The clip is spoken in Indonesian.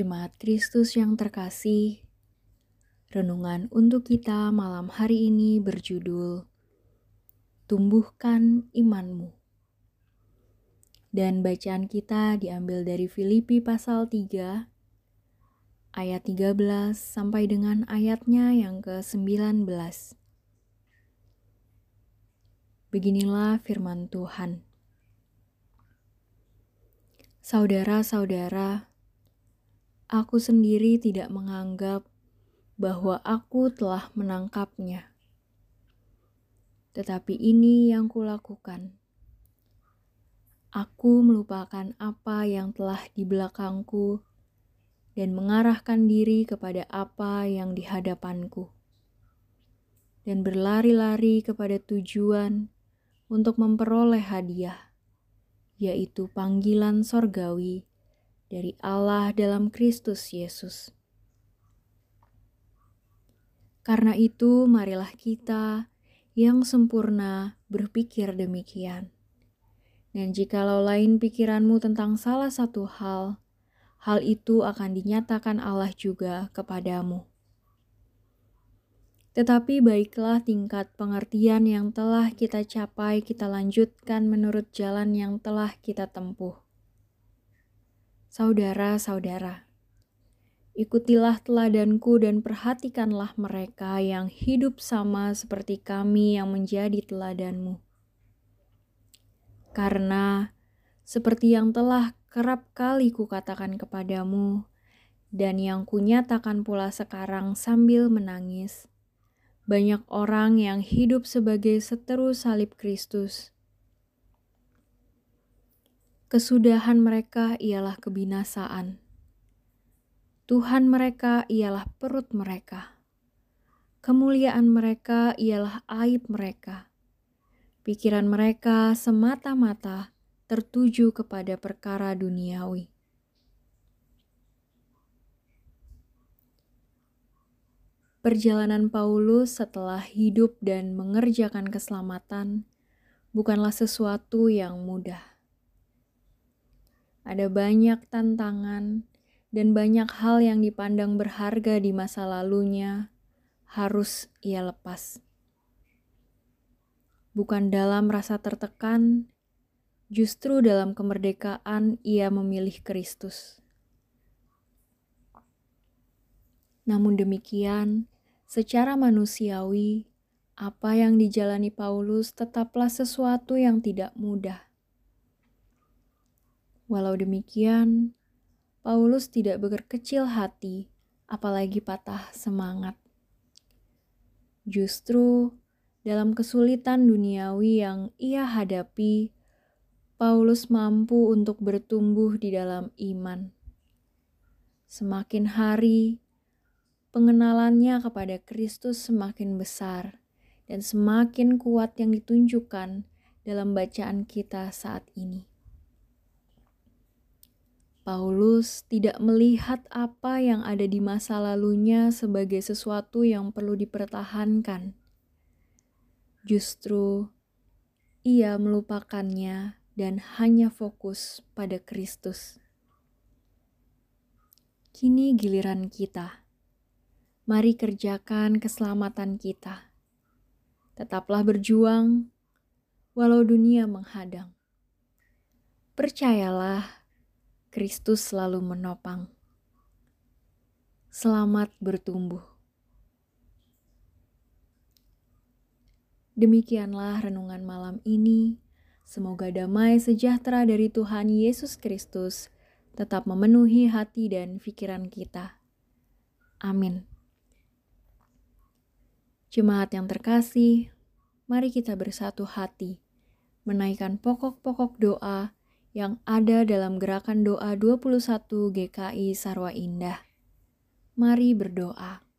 Jemaat Kristus yang terkasih, renungan untuk kita malam hari ini berjudul Tumbuhkan Imanmu. Dan bacaan kita diambil dari Filipi pasal 3 ayat 13 sampai dengan ayatnya yang ke-19. Beginilah firman Tuhan. Saudara-saudara, aku sendiri tidak menganggap bahwa aku telah menangkapnya. Tetapi ini yang kulakukan. Aku melupakan apa yang telah di belakangku dan mengarahkan diri kepada apa yang di hadapanku. Dan berlari-lari kepada tujuan untuk memperoleh hadiah, yaitu panggilan sorgawi dari Allah dalam Kristus Yesus. Karena itu, marilah kita yang sempurna berpikir demikian. Dan jikalau lain pikiranmu tentang salah satu hal, hal itu akan dinyatakan Allah juga kepadamu. Tetapi baiklah tingkat pengertian yang telah kita capai, kita lanjutkan menurut jalan yang telah kita tempuh. Saudara-saudara, ikutilah teladanku dan perhatikanlah mereka yang hidup sama seperti kami yang menjadi teladanmu. Karena seperti yang telah kerap kali kukatakan kepadamu dan yang kunyatakan pula sekarang sambil menangis, banyak orang yang hidup sebagai seteru salib Kristus. Kesudahan mereka ialah kebinasaan. Tuhan mereka ialah perut mereka. Kemuliaan mereka ialah aib mereka. Pikiran mereka semata-mata tertuju kepada perkara duniawi. Perjalanan Paulus setelah hidup dan mengerjakan keselamatan bukanlah sesuatu yang mudah. Ada banyak tantangan dan banyak hal yang dipandang berharga di masa lalunya harus ia lepas. Bukan dalam rasa tertekan, justru dalam kemerdekaan ia memilih Kristus. Namun demikian, secara manusiawi, apa yang dijalani Paulus tetaplah sesuatu yang tidak mudah. Walau demikian, Paulus tidak berkecil hati, apalagi patah semangat. Justru, dalam kesulitan duniawi yang ia hadapi, Paulus mampu untuk bertumbuh di dalam iman. Semakin hari, pengenalannya kepada Kristus semakin besar dan semakin kuat yang ditunjukkan dalam bacaan kita saat ini. Paulus tidak melihat apa yang ada di masa lalunya sebagai sesuatu yang perlu dipertahankan. Justru, ia melupakannya dan hanya fokus pada Kristus. Kini giliran kita. Mari kerjakan keselamatan kita. Tetaplah berjuang, walau dunia menghadang. Percayalah, Kristus selalu menopang. Selamat bertumbuh. Demikianlah renungan malam ini. Semoga damai sejahtera dari Tuhan Yesus Kristus tetap memenuhi hati dan pikiran kita. Amin. Jemaat yang terkasih, mari kita bersatu hati, menaikkan pokok-pokok doa yang ada dalam Gerakan Doa 21 GKI Sarwa Indah. Mari berdoa.